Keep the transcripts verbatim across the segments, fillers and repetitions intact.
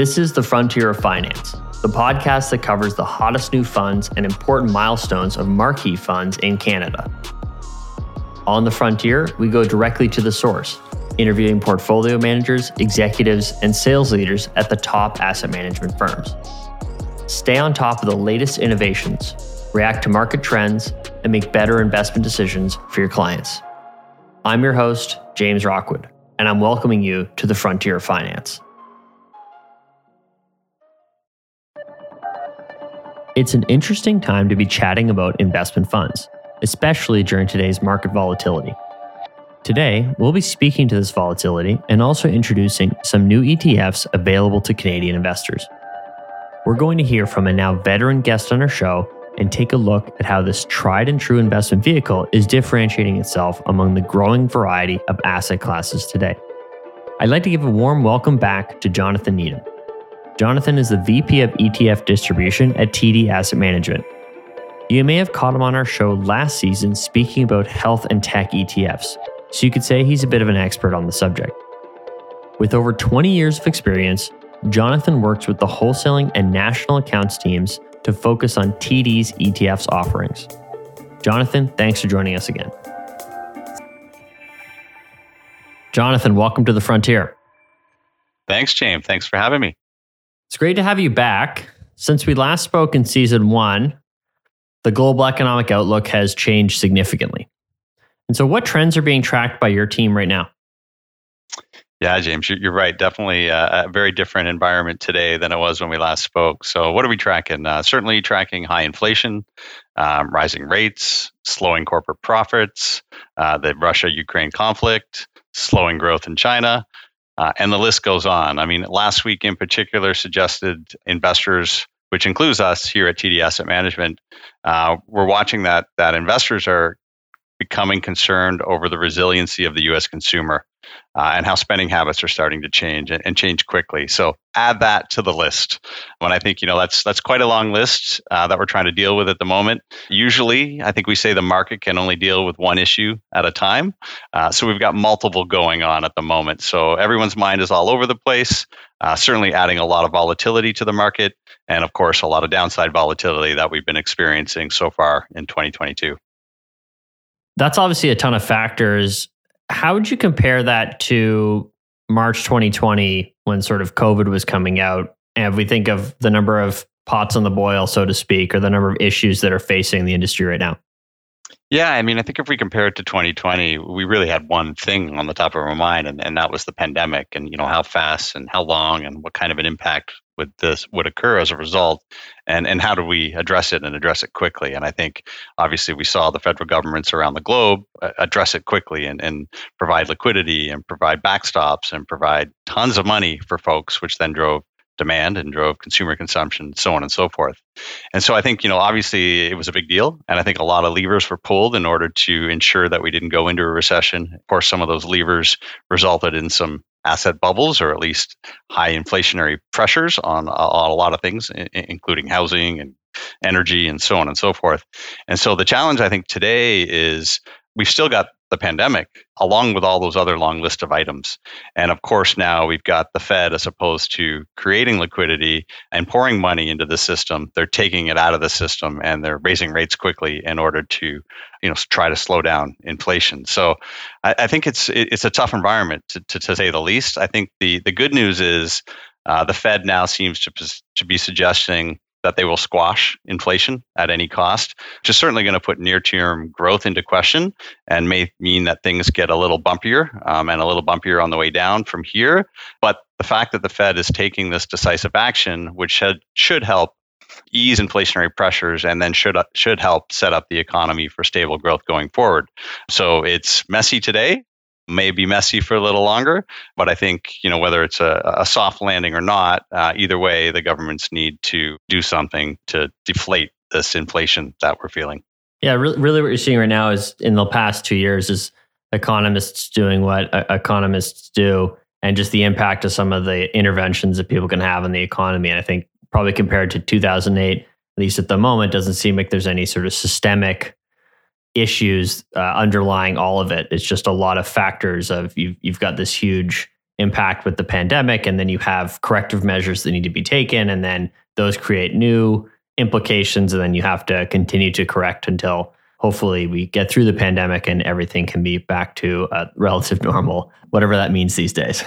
This is The Frontier of Finance, the podcast that covers the hottest new funds and important milestones of marquee funds in Canada. On The Frontier, we go directly to the source, interviewing portfolio managers, executives, and sales leaders at the top asset management firms. Stay on top of the latest innovations, react to market trends, and make better investment decisions for your clients. I'm your host, James Rockwood, and I'm welcoming you to The Frontier of Finance. It's an interesting time to be chatting about investment funds, especially during today's market volatility. Today, we'll be speaking to this volatility and also introducing some new E T Fs available to Canadian investors. We're going to hear from a now veteran guest on our show and take a look at how this tried and true investment vehicle is differentiating itself among the growing variety of asset classes today. I'd like to give a warm welcome back to Jonathan Needham. Jonathan is the V P of E T F distribution at T D Asset Management. You may have caught him on our show last season speaking about health and tech E T Fs, so you could say he's a bit of an expert on the subject. With over twenty years of experience, Jonathan works with the wholesaling and national accounts teams to focus on T D's E T Fs offerings. Jonathan, thanks for joining us again. Jonathan, welcome to The Frontier. Thanks, James. Thanks for having me. It's great to have you back. Since we last spoke in season one, the global economic outlook has changed significantly. And so what trends are being tracked by your team right now? Yeah, James, you're right. Definitely a very different environment today than it was when we last spoke. So what are we tracking? Uh, certainly tracking high inflation, um, rising rates, slowing corporate profits, uh, the Russia-Ukraine conflict, slowing growth in China, Uh, and the list goes on. I mean, last week in particular suggested investors, which includes us here at T D Asset Management, uh, we're watching that that investors are becoming concerned over the resiliency of the U S consumer uh, and how spending habits are starting to change and, and change quickly. So add that to the list. When I think, you know, that's that's quite a long list uh, that we're trying to deal with at the moment. Usually, I think we say the market can only deal with one issue at a time. Uh, so we've got multiple going on at the moment. So everyone's mind is all over the place, uh, certainly adding a lot of volatility to the market. And of course, a lot of downside volatility that we've been experiencing so far in twenty twenty-two. That's obviously a ton of factors. How would you compare that to March twenty twenty when sort of COVID was coming out? And if we think of the number of pots on the boil, so to speak, or the number of issues that are facing the industry right now? Yeah, I mean, I think if we compare it to twenty twenty, we really had one thing on the top of our mind, and, and that was the pandemic and, you know, how fast and how long and what kind of an impact would this would occur as a result, and, and how do we address it and address it quickly. And I think, obviously, we saw the federal governments around the globe address it quickly and, and provide liquidity and provide backstops and provide tons of money for folks, which then drove demand and drove consumer consumption, so on and so forth. And so I think, you know, obviously it was a big deal. And I think a lot of levers were pulled in order to ensure that we didn't go into a recession. Of course, some of those levers resulted in some asset bubbles, or at least high inflationary pressures on a, on a lot of things, I- including housing and energy and so on and so forth. And so the challenge, I think, today is we've still got the pandemic, along with all those other long list of items. And of course, now we've got the Fed, as opposed to creating liquidity and pouring money into the system, they're taking it out of the system and they're raising rates quickly in order to, you know, try to slow down inflation. So I, I think it's it's a tough environment, to, to, to say the least. I think the, the good news is uh, the Fed now seems to to be suggesting that they will squash inflation at any cost, which is certainly going to put near-term growth into question and may mean that things get a little bumpier um, and a little bumpier on the way down from here. But the fact that the Fed is taking this decisive action, which had, should help ease inflationary pressures and then should should help set up the economy for stable growth going forward. So it's messy today. May be messy for a little longer, but I think, you know, whether it's a, a soft landing or not, uh, either way, the governments need to do something to deflate this inflation that we're feeling. Yeah, really, really what you're seeing right now is, in the past two years, is economists doing what uh, economists do, and just the impact of some of the interventions that people can have on the economy. And I think probably compared to two thousand eight, at least at the moment, doesn't seem like there's any sort of systemic issues uh, underlying all of it. It's just a lot of factors of you've, you've got this huge impact with the pandemic, and then you have corrective measures that need to be taken, and then those create new implications, and then you have to continue to correct until hopefully we get through the pandemic and everything can be back to uh, relative normal, whatever that means these days.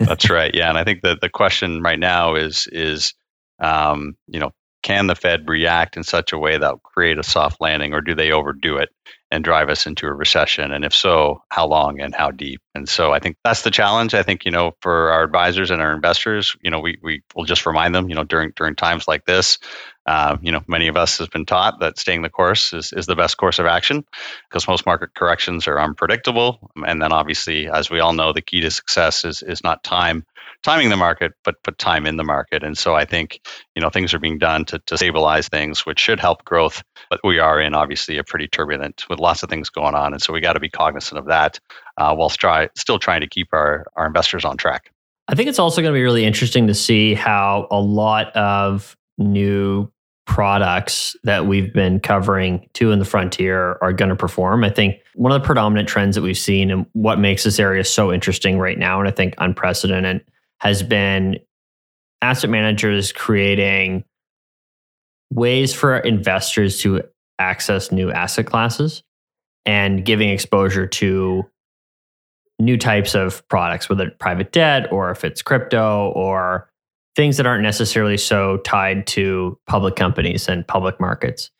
That's right. Yeah. And I think that the question right now is, is um, you know, can the Fed react in such a way that will create a soft landing, or do they overdo it and drive us into a recession? And if so, how long and how deep? And so I think that's the challenge. I think, you know, for our advisors and our investors, you know, we we will just remind them, you know, during during times like this, uh, you know, many of us have been taught that staying the course is, is the best course of action, because most market corrections are unpredictable. And then obviously, as we all know, the key to success is is not time. timing the market, but but time in the market. And so I think, you know, things are being done to, to stabilize things, which should help growth. But we are in obviously a pretty turbulent with lots of things going on. And so we got to be cognizant of that uh, while try, still trying to keep our, our investors on track. I think it's also going to be really interesting to see how a lot of new products that we've been covering too in the frontier are going to perform. I think one of the predominant trends that we've seen and what makes this area so interesting right now, and I think unprecedented, has been asset managers creating ways for investors to access new asset classes and giving exposure to new types of products, whether it's private debt or if it's crypto or things that aren't necessarily so tied to public companies and public markets.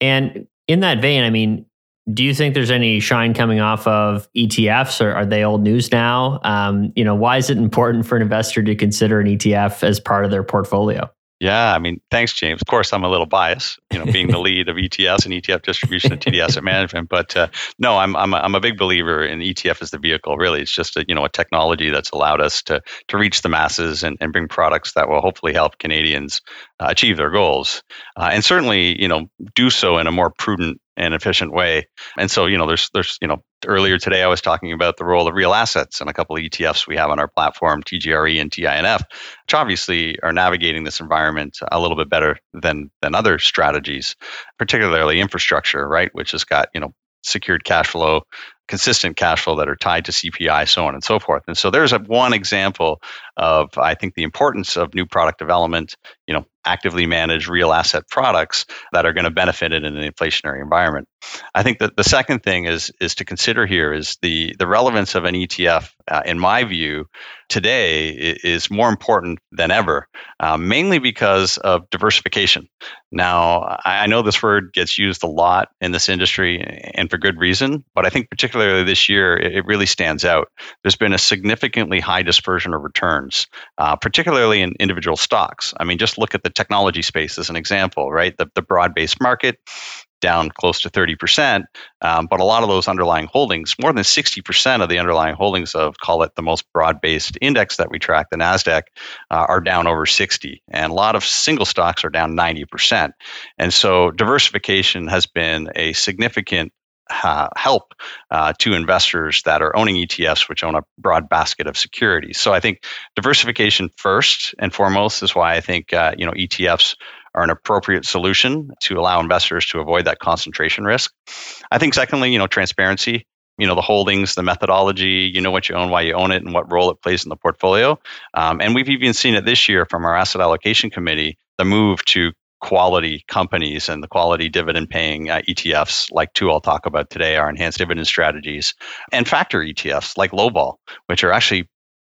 And in that vein, I mean, do you think there's any shine coming off of E T Fs, or are they old news now? Um, you know, why is it important for an investor to consider an E T F as part of their portfolio? Yeah, I mean, thanks, James. Of course, I'm a little biased, you know, being the lead of E T Fs and E T F distribution at T D Asset Management. But uh, no, I'm I'm a, I'm a big believer in E T F as the vehicle. Really, it's just a, you know a technology that's allowed us to to reach the masses and, and bring products that will hopefully help Canadians uh, achieve their goals, uh, and certainly you know do so in a more prudent and efficient way. And so you know, there's there's you know, earlier today I was talking about the role of real assets and a couple of E T Fs we have on our platform, T G R E and T I N F, which obviously are navigating this environment a little bit better than than other strategies, particularly infrastructure, right, which has got you know secured cash flow, consistent cash flow that are tied to C P I, so on and so forth. And so there's a, one example of, I think, the importance of new product development, you know, actively managed real asset products that are going to benefit it in an inflationary environment. I think that the second thing is is to consider here is the, the relevance of an E T F, uh, in my view, today is more important than ever, uh, mainly because of diversification. Now, I know this word gets used a lot in this industry and for good reason, but I think particularly Particularly this year, it really stands out. There's been a significantly high dispersion of returns, uh, particularly in individual stocks. I mean, just look at the technology space as an example, right? The, the broad-based market down close to thirty percent, um, but a lot of those underlying holdings, more than sixty percent of the underlying holdings of, call it the most broad-based index that we track, the NASDAQ, uh, are down over sixty percent. And a lot of single stocks are down ninety percent. And so diversification has been a significant Uh, help uh, to investors that are owning E T Fs, which own a broad basket of securities. So I think diversification first and foremost is why I think uh, you know E T Fs are an appropriate solution to allow investors to avoid that concentration risk. I think secondly, you know, transparency. You know, the holdings, the methodology, you know what you own, why you own it, and what role it plays in the portfolio. Um, and we've even seen it this year from our asset allocation committee, the move to quality companies and the quality dividend-paying uh, E T Fs, like two I'll talk about today, our enhanced dividend strategies, and factor E T Fs like Lowball, which are actually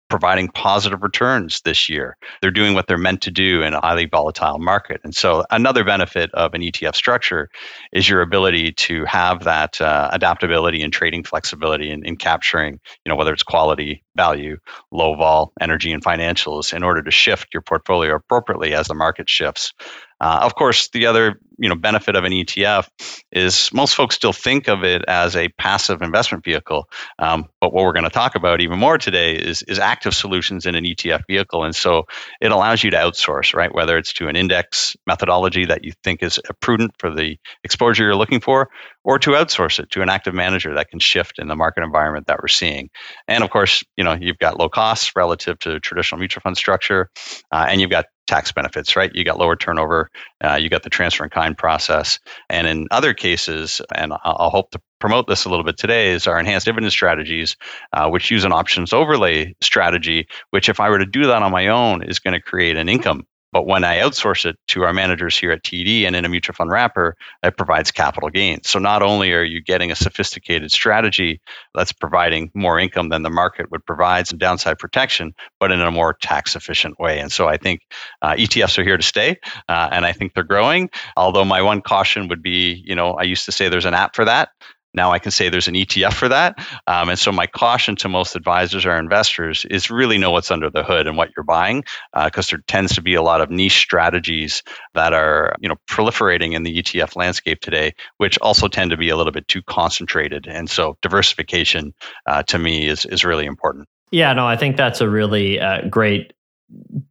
providing positive returns this year. They're doing what they're meant to do in a highly volatile market. And so another benefit of an E T F structure is your ability to have that uh, adaptability and trading flexibility in, in capturing, you know, whether it's quality, value, low vol, energy, and financials in order to shift your portfolio appropriately as the market shifts. Uh, of course, the other you know benefit of an E T F is most folks still think of it as a passive investment vehicle. Um, but what we're going to talk about even more today is is active solutions in an E T F vehicle. And so it allows you to outsource, right? Whether it's to an index methodology that you think is prudent for the exposure you're looking for, or to outsource it to an active manager that can shift in the market environment that we're seeing. And of course, you know, you've got low costs relative to traditional mutual fund structure, uh, and you've got tax benefits, right? You got lower turnover, uh, you got the transfer in kind process. And in other cases, and I'll hope to promote this a little bit today, is our enhanced dividend strategies, uh, which use an options overlay strategy, which if I were to do that on my own is going to create an income. But when I outsource it to our managers here at T D and in a mutual fund wrapper, that provides capital gains. So not only are you getting a sophisticated strategy that's providing more income than the market would provide, some downside protection, but in a more tax efficient way. And so I think uh, E T Fs are here to stay, uh, and I think they're growing. Although my one caution would be, you know, I used to say there's an app for that. Now I can say there's an E T F for that. Um, and so my caution to most advisors or investors is really know what's under the hood and what you're buying, because uh, there tends to be a lot of niche strategies that are, you know, proliferating in the E T F landscape today, which also tend to be a little bit too concentrated. And so diversification uh, to me is is really important. Yeah, no, I think that's a really uh, great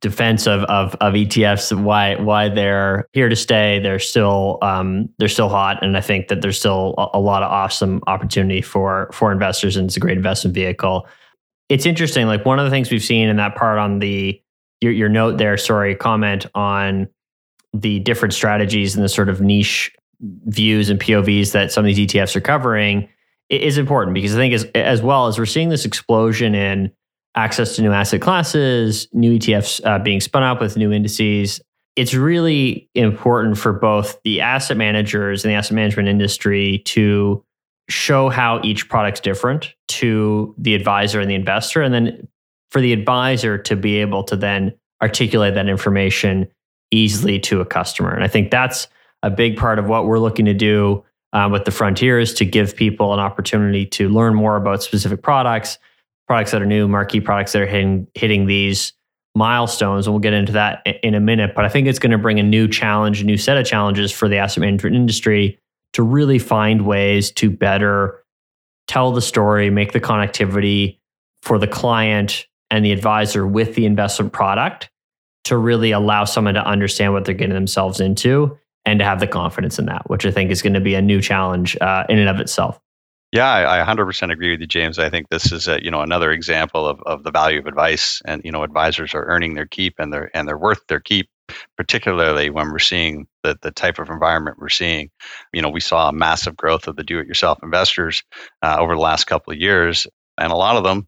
defense of, of of E T Fs, why why they're here to stay. They're still um they're still hot, and I think that there's still a, a lot of awesome opportunity for for investors, and it's a great investment vehicle. It's interesting. Like one of the things we've seen in that part on the your your note there, sorry, comment on the different strategies and the sort of niche views and P O Vs that some of these E T Fs are covering is important, because I think as as well as we're seeing this explosion in access to new asset classes, new E T Fs uh, being spun up with new indices. It's really important for both the asset managers and the asset management industry to show how each product's different to the advisor and the investor, and then for the advisor to be able to then articulate that information easily to a customer. And I think that's a big part of what we're looking to do um, with the Frontier, is to give people an opportunity to learn more about specific products, products that are new, marquee products that are hitting, hitting these milestones. And we'll get into that in a minute. But I think it's going to bring a new challenge, a new set of challenges for the asset management industry to really find ways to better tell the story, make the connectivity for the client and the advisor with the investment product to really allow someone to understand what they're getting themselves into and to have the confidence in that, which I think is going to be a new challenge uh, in and of itself. Yeah, I, I one hundred percent agree with you, James. I think this is a, you know, another example of, of the value of advice, and you know, advisors are earning their keep, and they're and they're worth their keep, particularly when we're seeing the, the type of environment we're seeing. You know, we saw a massive growth of the do-it-yourself investors uh, over the last couple of years, and a lot of them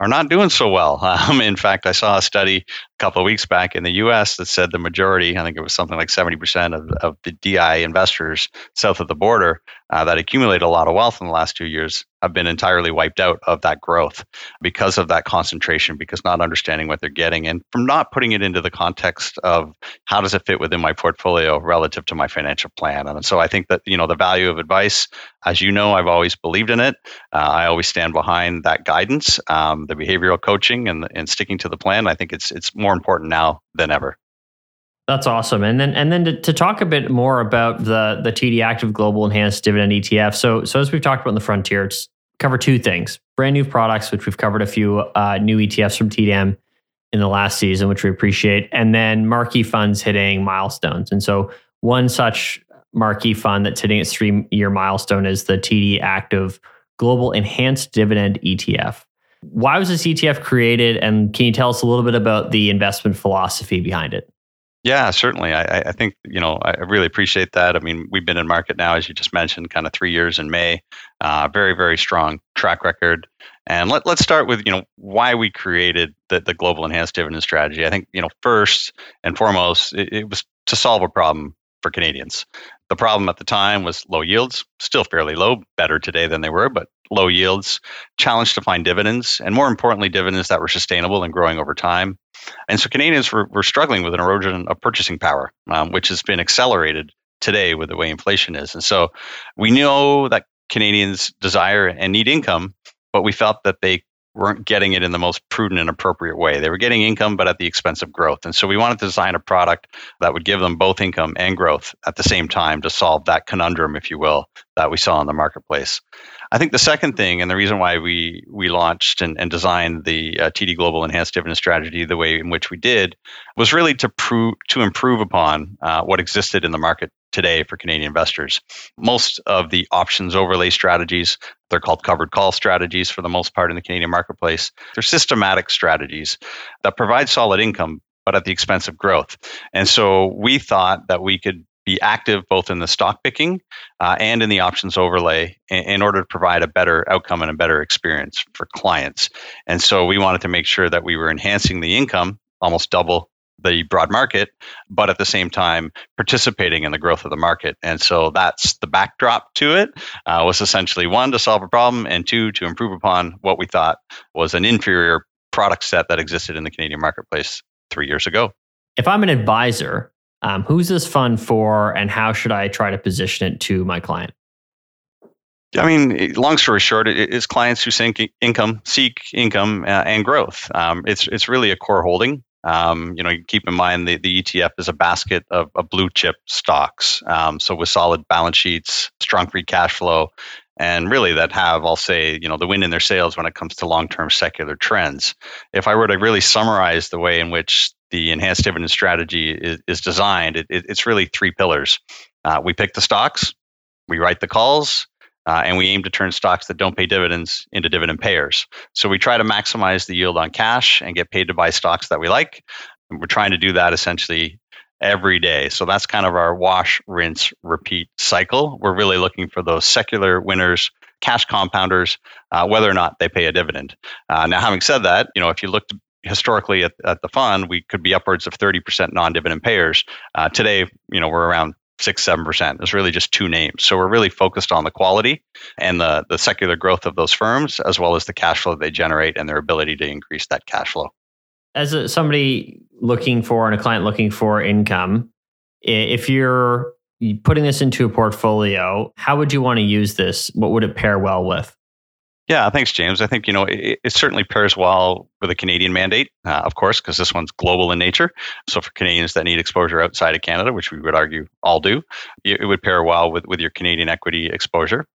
are not doing so well. Um, in fact, I saw a study a couple of weeks back in the U S that said the majority, I think it was something like seventy percent of, of the D I investors south of the border uh, that accumulated a lot of wealth in the last two years have been entirely wiped out of that growth because of that concentration, because not understanding what they're getting and from not putting it into the context of how does it fit within my portfolio relative to my financial plan. And so I think that, you know, the value of advice, as you know, I've always believed in it. Uh, I always stand behind that guidance, um, the behavioral coaching and and sticking to the plan. I think it's it's more important now than ever. That's awesome. And then and then to, to talk a bit more about the the T D Active Global Enhanced Dividend E T F. So so as we've talked about in the Frontier, it's cover two things: brand new products, which we've covered a few uh, new E T Fs from T D M in the last season, which we appreciate, and then marquee funds hitting milestones. And so one such marquee fund that's hitting its three-year milestone is the T D Active Global Enhanced Dividend E T F. Why was this E T F created, and can you tell us a little bit about the investment philosophy behind it? Yeah, certainly. I, I think, you know, I really appreciate that. I mean, we've been in market now, as you just mentioned, kind of three years in May. Uh, very, very strong track record. And let, let's start with, you know, why we created the, the Global Enhanced Dividend Strategy. I think, you know, first and foremost, it, it was to solve a problem for Canadians. The problem at the time was low yields, still fairly low, better today than they were, but low yields, challenge to find dividends, and more importantly, dividends that were sustainable and growing over time. And so Canadians were, were struggling with an erosion of purchasing power, um, which has been accelerated today with the way inflation is. And so we know that Canadians desire and need income, but we felt that they weren't getting it in the most prudent and appropriate way. They were getting income, but at the expense of growth. And so we wanted to design a product that would give them both income and growth at the same time to solve that conundrum, if you will, that we saw in the marketplace. I think the second thing, and the reason why we we launched and, and designed the uh, T D Global Enhanced Dividend Strategy the way in which we did, was really to prove to improve upon uh, what existed in the market today for Canadian investors. Most of the options overlay strategies, they're called covered call strategies for the most part in the Canadian marketplace. They're systematic strategies that provide solid income, but at the expense of growth. And so we thought that we could be active both in the stock picking uh, and in the options overlay in, in order to provide a better outcome and a better experience for clients. And so we wanted to make sure that we were enhancing the income, almost double the broad market, but at the same time participating in the growth of the market. And so that's the backdrop to it, uh, was essentially one, to solve a problem, and two, to improve upon what we thought was an inferior product set that existed in the Canadian marketplace three years ago. If I'm an advisor, um, who's this fund for, and how should I try to position it to my client? I mean, long story short, it's clients who seek income, seek income uh, and growth. Um, it's it's really a core holding. Um, you know, you keep in mind the, the E T F is a basket of, of blue chip stocks. Um, so with solid balance sheets, strong free cash flow, and really that have, I'll say, you know, the wind in their sails when it comes to long-term secular trends. If I were to really summarize the way in which the enhanced dividend strategy is, is designed, it, it, it's really three pillars. Uh, we pick the stocks, we write the calls, Uh, and we aim to turn stocks that don't pay dividends into dividend payers. So we try to maximize the yield on cash and get paid to buy stocks that we like. And we're trying to do that essentially every day. So that's kind of our wash, rinse, repeat cycle. We're really looking for those secular winners, cash compounders, uh, whether or not they pay a dividend. Uh, now, having said that, you know, if you looked historically at, at the fund, we could be upwards of thirty percent non-dividend payers. Uh, today, you know, we're around six, seven percent. There's really just two names. So we're really focused on the quality and the, the secular growth of those firms, as well as the cash flow they generate and their ability to increase that cash flow. As a, somebody looking for, and a client looking for income, if you're putting this into a portfolio, how would you want to use this? What would it pair well with? Yeah, thanks, James. I think, you know, it, it certainly pairs well with a Canadian mandate, uh, of course, because this one's global in nature. So for Canadians that need exposure outside of Canada, which we would argue all do, it, it would pair well with, with your Canadian equity exposure.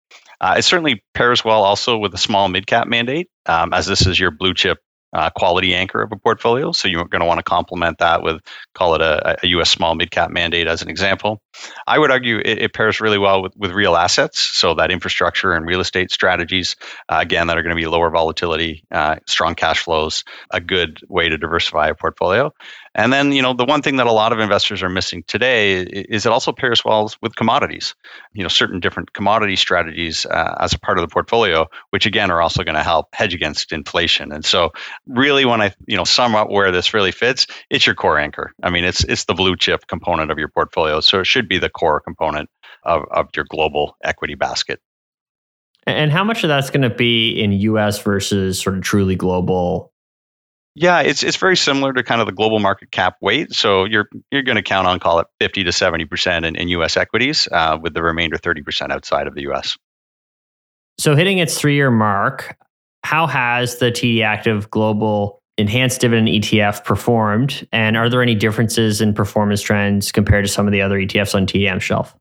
Uh, it certainly pairs well also with a small mid-cap mandate, um, as this is your blue chip uh, quality anchor of a portfolio. So you're going to want to complement that with, call it a, a U S small mid-cap mandate as an example. I would argue it, it pairs really well with, with real assets. So that infrastructure and real estate strategies, uh, again, that are going to be lower volatility, uh, strong cash flows, a good way to diversify a portfolio. And then, you know, the one thing that a lot of investors are missing today is it also pairs well with commodities, you know, certain different commodity strategies uh, as a part of the portfolio, which again, are also going to help hedge against inflation. And so really when I, you know, sum up where this really fits, it's your core anchor. I mean, it's it's the blue chip component of your portfolio. So it should be the core component of, of your global equity basket. And how much of that's going to be in U S versus sort of truly global? Yeah, it's it's very similar to kind of the global market cap weight. So you're you're going to count on, call it fifty to seventy percent in, in U S equities, uh, with the remainder thirty percent outside of the U S. So hitting its three-year mark, how has the T D Active Global Enhanced Dividend E T F performed, and are there any differences in performance trends compared to some of the other E T Fs on T D M's shelf?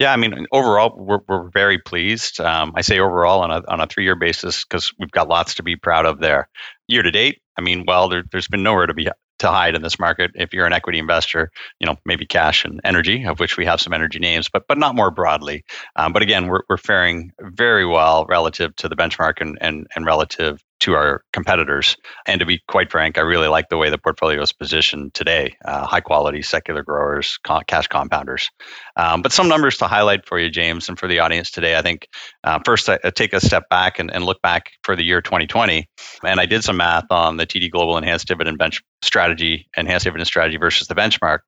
Yeah, I mean, overall, we're, we're very pleased. Um, I say overall on a on a three-year basis because we've got lots to be proud of there. Year to date, I mean, well, there, there's been nowhere to be to hide in this market. If you're an equity investor, you know, maybe cash and energy, of which we have some energy names, but but not more broadly. Um, but again, we're we're faring very well relative to the benchmark and and, and relative to our competitors. And to be quite frank, I really like the way the portfolio is positioned today. Uh, high quality, secular growers, co- cash compounders. Um, but some numbers to highlight for you, James, and for the audience today. I think uh, first, I, I take a step back and, and look back for the year twenty twenty. And I did some math on the T D Global Enhanced Dividend bench strategy, Enhanced Dividend Strategy versus the benchmark,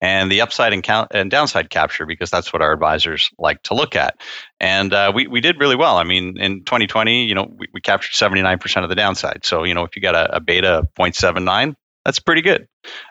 and the upside and, count, and downside capture, because that's what our advisors like to look at. And uh, we, we did really well. I mean, in twenty twenty, you know, we, we captured seventy-nine percent of the downside. So, you know, if you got a, a beta of zero point seven nine, that's pretty good.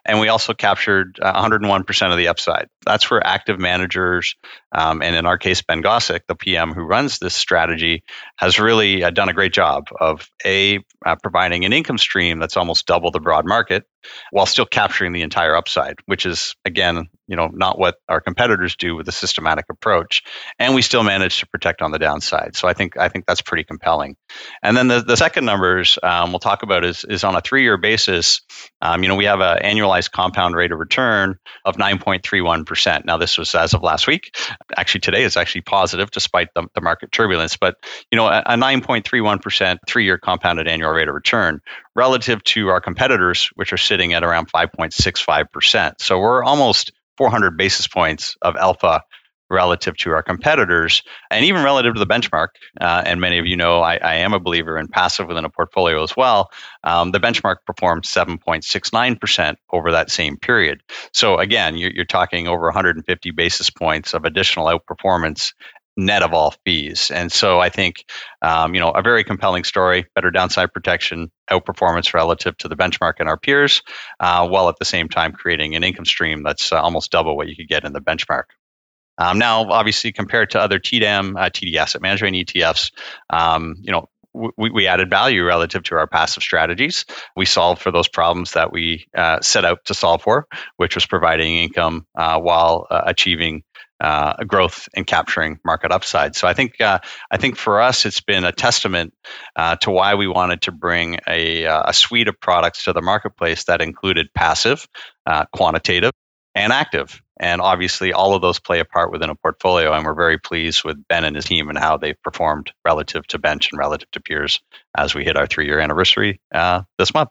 And we also captured uh, one hundred one percent of the upside. That's for active managers. Um, and in our case, Ben Gossick, the P M who runs this strategy, has really uh, done a great job of A, uh, providing an income stream that's almost double the broad market, while still capturing the entire upside, which is, again, you know, not what our competitors do with a systematic approach. And we still manage to protect on the downside. So I think I think that's pretty compelling. And then the, the second numbers um, we'll talk about is, is on a three-year basis, um, you know, we have an annualized compound rate of return of nine point three one percent. Now, this was as of last week. Actually, today is actually positive despite the, the market turbulence. But, you know, a, a nine point three one percent three-year compounded annual rate of return relative to our competitors, which are sitting at around five point six five percent. So we're almost four hundred basis points of alpha relative to our competitors, and even relative to the benchmark. Uh, and many of you know, I, I am a believer in passive within a portfolio as well. Um, the benchmark performed seven point six nine percent over that same period. So again, you're, you're talking over one hundred fifty basis points of additional outperformance net of all fees. And so I think, um, you know, a very compelling story, better downside protection, outperformance relative to the benchmark and our peers, uh, while at the same time creating an income stream that's uh, almost double what you could get in the benchmark. Um, now, obviously, compared to other T D A M, uh, T D Asset Management E T Fs, um, you know, We, we added value relative to our passive strategies. We solved for those problems that we uh, set out to solve for, which was providing income uh, while uh, achieving uh, growth and capturing market upside. So I think uh, I think for us, it's been a testament uh, to why we wanted to bring a, a suite of products to the marketplace that included passive, uh, quantitative, and active. And obviously, all of those play a part within a portfolio. And we're very pleased with Ben and his team and how they've performed relative to bench and relative to peers as we hit our three-year anniversary uh, this month.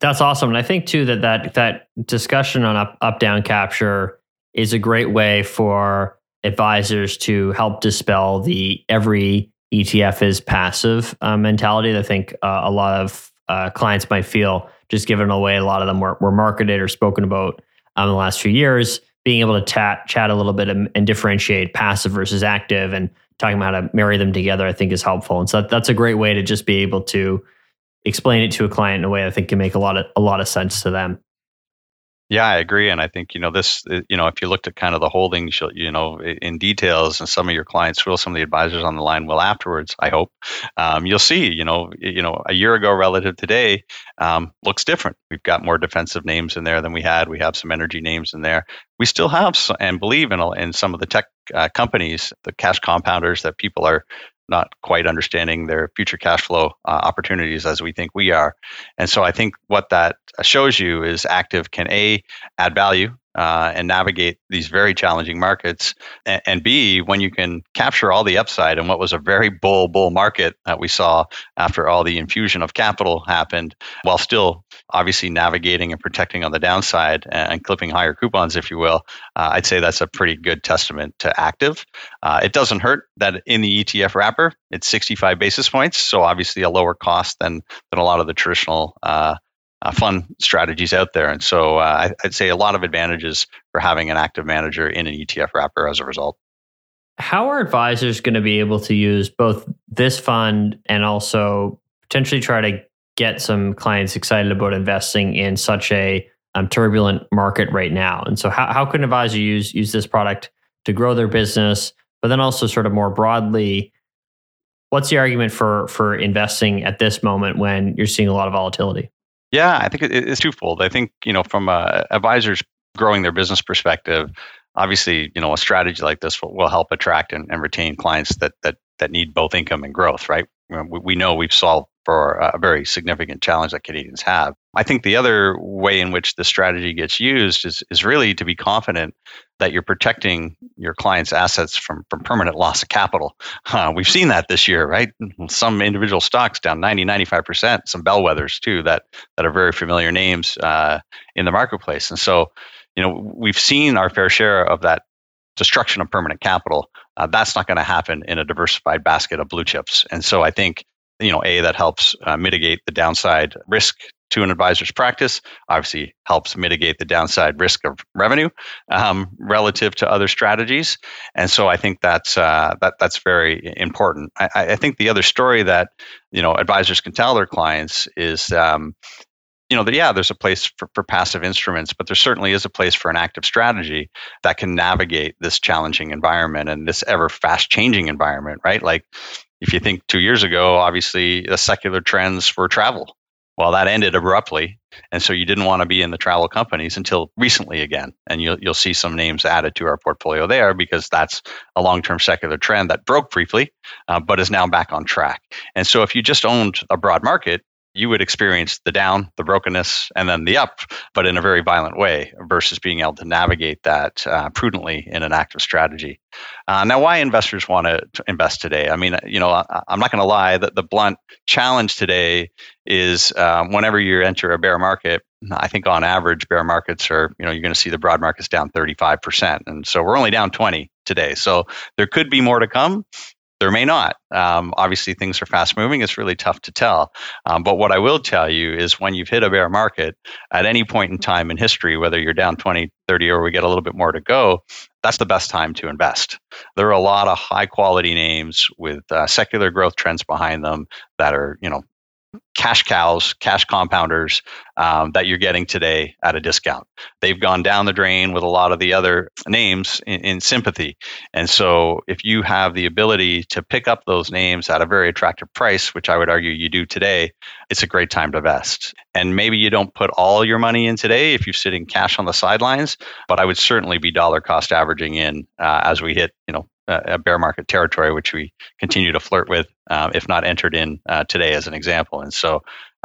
That's awesome. And I think, too, that that, that discussion on up, up-down capture is a great way for advisors to help dispel the every E T F is passive uh, mentality that I think uh, a lot of uh, clients might feel, just given the way a lot of them were, were marketed or spoken about um, in the last few years. Being able to chat, chat a little bit and, and differentiate passive versus active and talking about how to marry them together, I think is helpful. And so that, that's a great way to just be able to explain it to a client in a way I think can make a lot of, a lot of sense to them. Yeah, I agree. And I think, you know, this, you know, if you looked at kind of the holdings, you know, in details, and some of your clients will, some of the advisors on the line will afterwards, I hope, um, you'll see, you know, you know, a year ago relative today um, looks different. We've got more defensive names in there than we had. We have some energy names in there. We still have some, and believe in, in some of the tech uh, companies, the cash compounders that people are not quite understanding their future cash flow uh, opportunities as we think we are. And so I think what that shows you is active can A, add value uh, and navigate these very challenging markets, and, and B, when you can capture all the upside in what was a very bull, bull market that we saw after all the infusion of capital happened, while still obviously navigating and protecting on the downside and clipping higher coupons, if you will, uh, I'd say that's a pretty good testament to active. Uh, it doesn't hurt that in the E T F wrapper, it's sixty-five basis points, so obviously a lower cost than than a lot of the traditional uh, Uh, fun strategies out there. And so uh, I'd say a lot of advantages for having an active manager in an E T F wrapper as a result. How are advisors going to be able to use both this fund and also potentially try to get some clients excited about investing in such a um, turbulent market right now? And so how, how can advisors use, use this product to grow their business, but then also sort of more broadly, what's the argument for, for investing at this moment when you're seeing a lot of volatility? Yeah, I think it's twofold. I think, you know, from uh, advisors growing their business perspective, obviously, you know, a strategy like this will, will help attract and, and retain clients that that that need both income and growth, right? We, we know we've solved for a very significant challenge that Canadians have. I think the other way in which the strategy gets used is is really to be confident that you're protecting your clients' assets from, from permanent loss of capital. Uh, we've seen that this year, right? Some individual stocks down ninety, ninety-five percent, some bellwethers too that, that are very familiar names uh, in the marketplace. And so, you know, we've seen our fair share of that destruction of permanent capital. Uh, that's not going to happen in a diversified basket of blue chips. And so I think, you know, A, that helps uh, mitigate the downside risk to an advisor's practice, obviously helps mitigate the downside risk of revenue um, relative to other strategies. And so I think that's uh, that that's very important. I, I think the other story that, you know, advisors can tell their clients is, um, you know, that, yeah, there's a place for, for passive instruments, but there certainly is a place for an active strategy that can navigate this challenging environment and this ever fast changing environment, right? Like if you think two years ago, obviously the secular trends were travel. Well, that ended abruptly. And so you didn't want to be in the travel companies until recently again. And you'll you'll see some names added to our portfolio there because that's a long-term secular trend that broke briefly, uh, but is now back on track. And so if you just owned a broad market, you would experience the down, the brokenness, and then the up, but in a very violent way versus being able to navigate that uh, prudently in an active strategy. Uh, now, why investors want to invest today? I mean, you know, I, I'm not going to lie that the blunt challenge today is um, whenever you enter a bear market, I think on average, bear markets are, you know, you're going to see the broad markets down thirty-five percent. And so we're only down twenty today. So there could be more to come. There may not. Um, obviously, things are fast moving. It's really tough to tell. Um, but what I will tell you is when you've hit a bear market at any point in time in history, whether you're down twenty, thirty, or we get a little bit more to go, that's the best time to invest. There are a lot of high quality names with uh, secular growth trends behind them that are, you know, cash cows, cash compounders um, that you're getting today at a discount. They've gone down the drain with a lot of the other names in, in sympathy. And so if you have the ability to pick up those names at a very attractive price, which I would argue you do today, it's a great time to invest. And maybe you don't put all your money in today if you're sitting cash on the sidelines, but I would certainly be dollar cost averaging in uh, as we hit, you know, a bear market territory, which we continue to flirt with, uh, if not entered in uh, today, as an example. And so,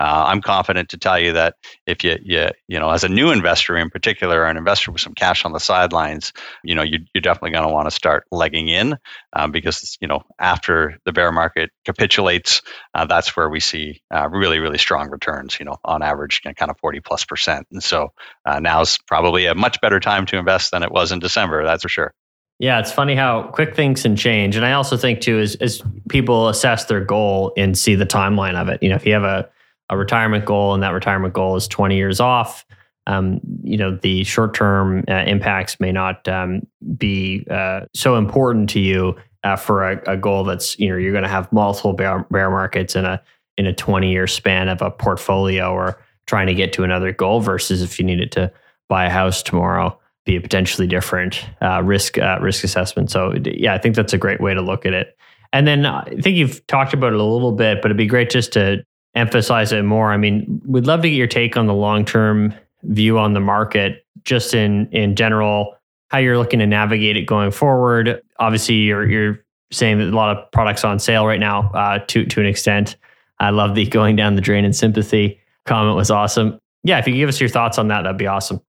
uh, I'm confident to tell you that if you, you, you know, as a new investor in particular, or an investor with some cash on the sidelines, you know, you, you're definitely going to want to start legging in, um, because you know, after the bear market capitulates, uh, that's where we see uh, really, really strong returns. You know, on average, you know, kind of forty plus percent. And so, uh, now's probably a much better time to invest than it was in December. That's for sure. Yeah, it's funny how quick things can change. And I also think too, is as people assess their goal and see the timeline of it. You know, if you have a, a retirement goal and that retirement goal is twenty years off, um, you know, the short-term uh, impacts may not um, be uh, so important to you uh, for a, a goal that's, you know, you're going to have multiple bear, bear markets in a in a twenty-year span of a portfolio or trying to get to another goal versus if you needed to buy a house tomorrow. Be a potentially different uh, risk uh, risk assessment. So yeah, I think that's a great way to look at it. And then uh, I think you've talked about it a little bit, but it'd be great just to emphasize it more. I mean, we'd love to get your take on the long-term view on the market, just in in general, how you're looking to navigate it going forward. Obviously, you're you're saying that a lot of products on sale right now uh, to to an extent. I love the going down the drain in sympathy comment was awesome. Yeah, if you could give us your thoughts on that, that'd be awesome.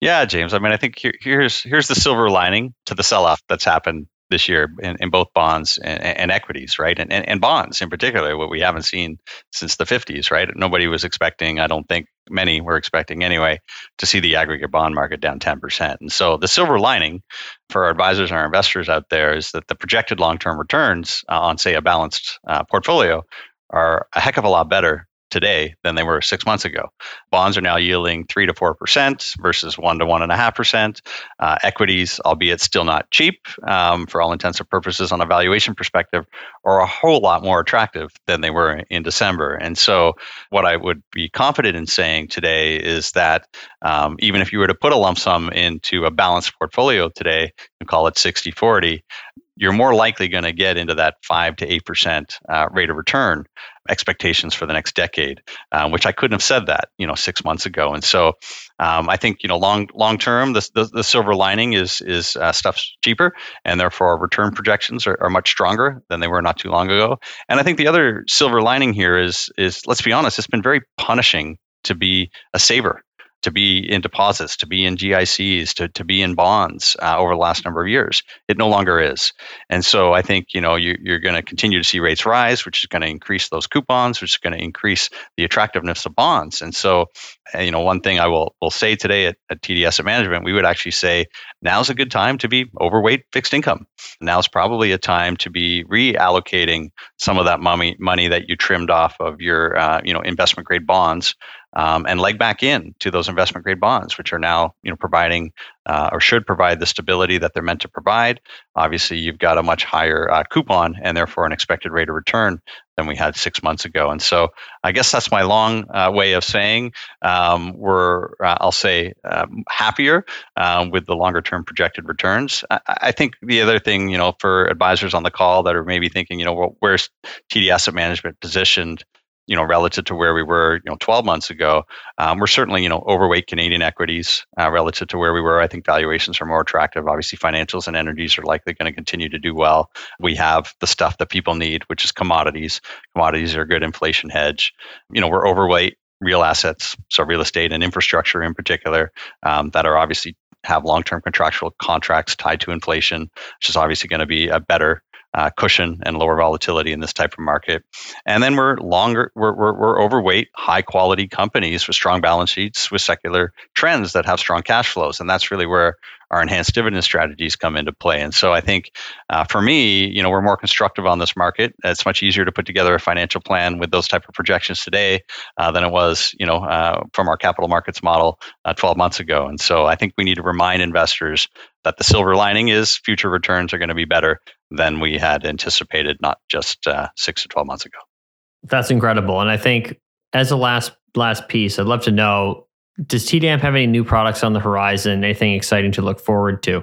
Yeah, James. I mean, I think here, here's here's the silver lining to the sell-off that's happened this year in, in both bonds and, and equities, right? And, and and bonds in particular, what we haven't seen since the fifties, right? Nobody was expecting, I don't think many were expecting anyway, to see the aggregate bond market down ten percent. And so the silver lining for our advisors and our investors out there is that the projected long-term returns uh, on, say, a balanced uh, portfolio are a heck of a lot better today than they were six months ago. Bonds are now yielding three to four percent versus one to one and a half percent. Equities, albeit still not cheap um, for all intents and purposes on a valuation perspective, are a whole lot more attractive than they were in, in December. And so, what I would be confident in saying today is that um, even if you were to put a lump sum into a balanced portfolio today and call it sixty forty, you're more likely going to get into that five to eight percent uh, rate of return expectations for the next decade, uh, which I couldn't have said that, you know, six months ago. And so, um, I think you know, long long term, the, the the silver lining is is uh, stuff's cheaper, and therefore return projections are, are much stronger than they were not too long ago. And I think the other silver lining here is is let's be honest, it's been very punishing to be a saver, to be in deposits, to be in G I Cs, to, to be in bonds uh, over the last number of years. It no longer is. And so I think, you know, you, you're going to continue to see rates rise, which is going to increase those coupons, which is going to increase the attractiveness of bonds. And so, you know, one thing I will, will say today at, at T D Asset Management, we would actually say now's a good time to be overweight fixed income. Now's probably a time to be reallocating some of that money money that you trimmed off of your, uh, you know, investment grade bonds Um, and leg back in to those investment grade bonds, which are now, you know, providing uh, or should provide the stability that they're meant to provide. Obviously, you've got a much higher uh, coupon and therefore an expected rate of return than we had six months ago. And so, I guess that's my long uh, way of saying um, we're, uh, I'll say, um, happier uh, with the longer term projected returns. I, I think the other thing, you know, for advisors on the call that are maybe thinking, you know, well, where's T D Asset Management positioned you know, relative to where we were, you know, twelve months ago. Um, we're certainly, you know, overweight Canadian equities uh, relative to where we were. I think valuations are more attractive. Obviously, financials and energies are likely going to continue to do well. We have the stuff that people need, which is commodities. Commodities are a good inflation hedge. You know, we're overweight real assets, so real estate and infrastructure in particular, um, that are obviously have long-term contractual contracts tied to inflation, which is obviously going to be a better Uh, cushion and lower volatility in this type of market. And then we're longer, we're, we're, we're overweight high quality companies with strong balance sheets with secular trends that have strong cash flows. And that's really where our enhanced dividend strategies come into play. And so I think uh, for me, you know, we're more constructive on this market. It's much easier to put together a financial plan with those type of projections today uh, than it was, you know, uh, from our capital markets model uh, twelve months ago. And so I think we need to remind investors that the silver lining is future returns are going to be better than we had anticipated, not just uh, six to twelve months ago. That's incredible. And I think as a last last piece, I'd love to know, does T D A M have any new products on the horizon? Anything exciting to look forward to?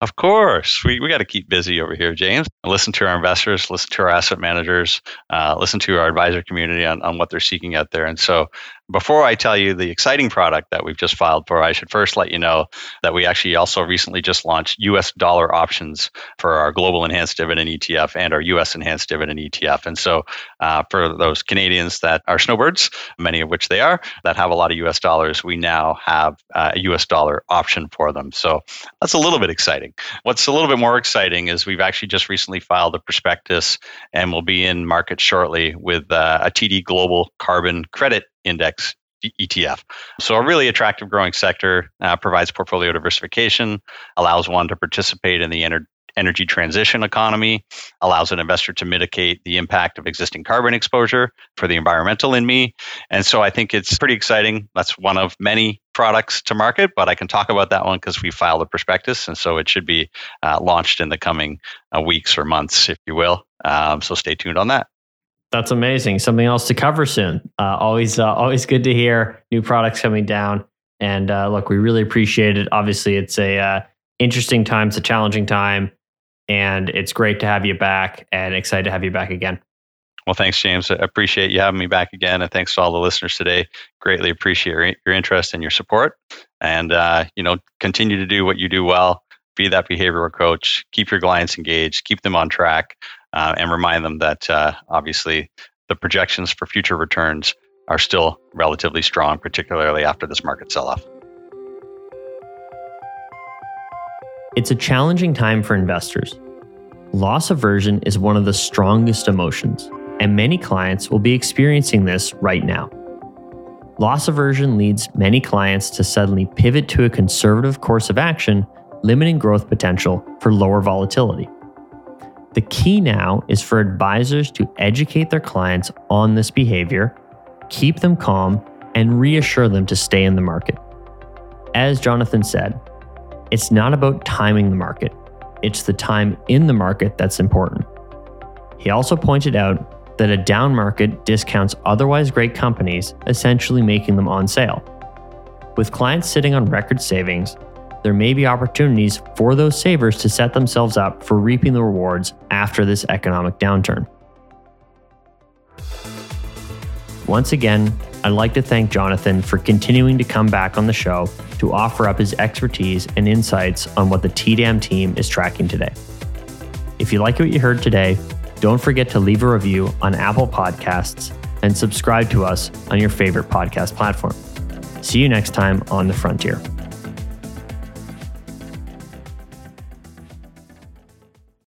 Of course. We we got to keep busy over here, James. Listen to our investors, listen to our asset managers, uh, listen to our advisor community on, on what they're seeking out there. And so before I tell you the exciting product that we've just filed for, I should first let you know that we actually also recently just launched U S dollar options for our Global Enhanced Dividend E T F and our U S Enhanced Dividend E T F. And so uh, for those Canadians that are snowbirds, many of which they are, that have a lot of U S dollars, we now have uh, a U S dollar option for them. So that's a little bit exciting. What's a little bit more exciting is we've actually just recently filed a prospectus and will be in market shortly with uh, a T D Global Carbon Credit Index E T F. So a really attractive growing sector, uh, provides portfolio diversification, allows one to participate in the energy energy transition economy, allows an investor to mitigate the impact of existing carbon exposure for the environmental in me. And so I think it's pretty exciting. That's one of many products to market, but I can talk about that one because we filed a prospectus. And so it should be uh, launched in the coming uh, weeks or months, if you will. Um, so stay tuned on that. That's amazing. Something else to cover soon. Uh, always, uh, always good to hear new products coming down. And uh, look, we really appreciate it. Obviously, it's a uh, interesting time. It's a challenging time. And it's great to have you back and excited to have you back again. Well, thanks, James. I appreciate you having me back again. And thanks to all the listeners today. Greatly appreciate your, your interest and your support. And, uh, you know, continue to do what you do well. Be that behavioral coach. Keep your clients engaged. Keep them on track. Uh, and remind them that, uh, obviously, the projections for future returns are still relatively strong, particularly after this market sell-off. It's a challenging time for investors. Loss aversion is one of the strongest emotions, and many clients will be experiencing this right now. Loss aversion leads many clients to suddenly pivot to a conservative course of action, limiting growth potential for lower volatility. The key now is for advisors to educate their clients on this behavior, keep them calm, and reassure them to stay in the market. As Jonathan said, it's not about timing the market. It's the time in the market that's important. He also pointed out that a down market discounts otherwise great companies, essentially making them on sale. With clients sitting on record savings, there may be opportunities for those savers to set themselves up for reaping the rewards after this economic downturn. Once again, I'd like to thank Jonathan for continuing to come back on the show to offer up his expertise and insights on what the T D A M team is tracking today. If you like what you heard today, don't forget to leave a review on Apple Podcasts and subscribe to us on your favorite podcast platform. See you next time on The Frontier.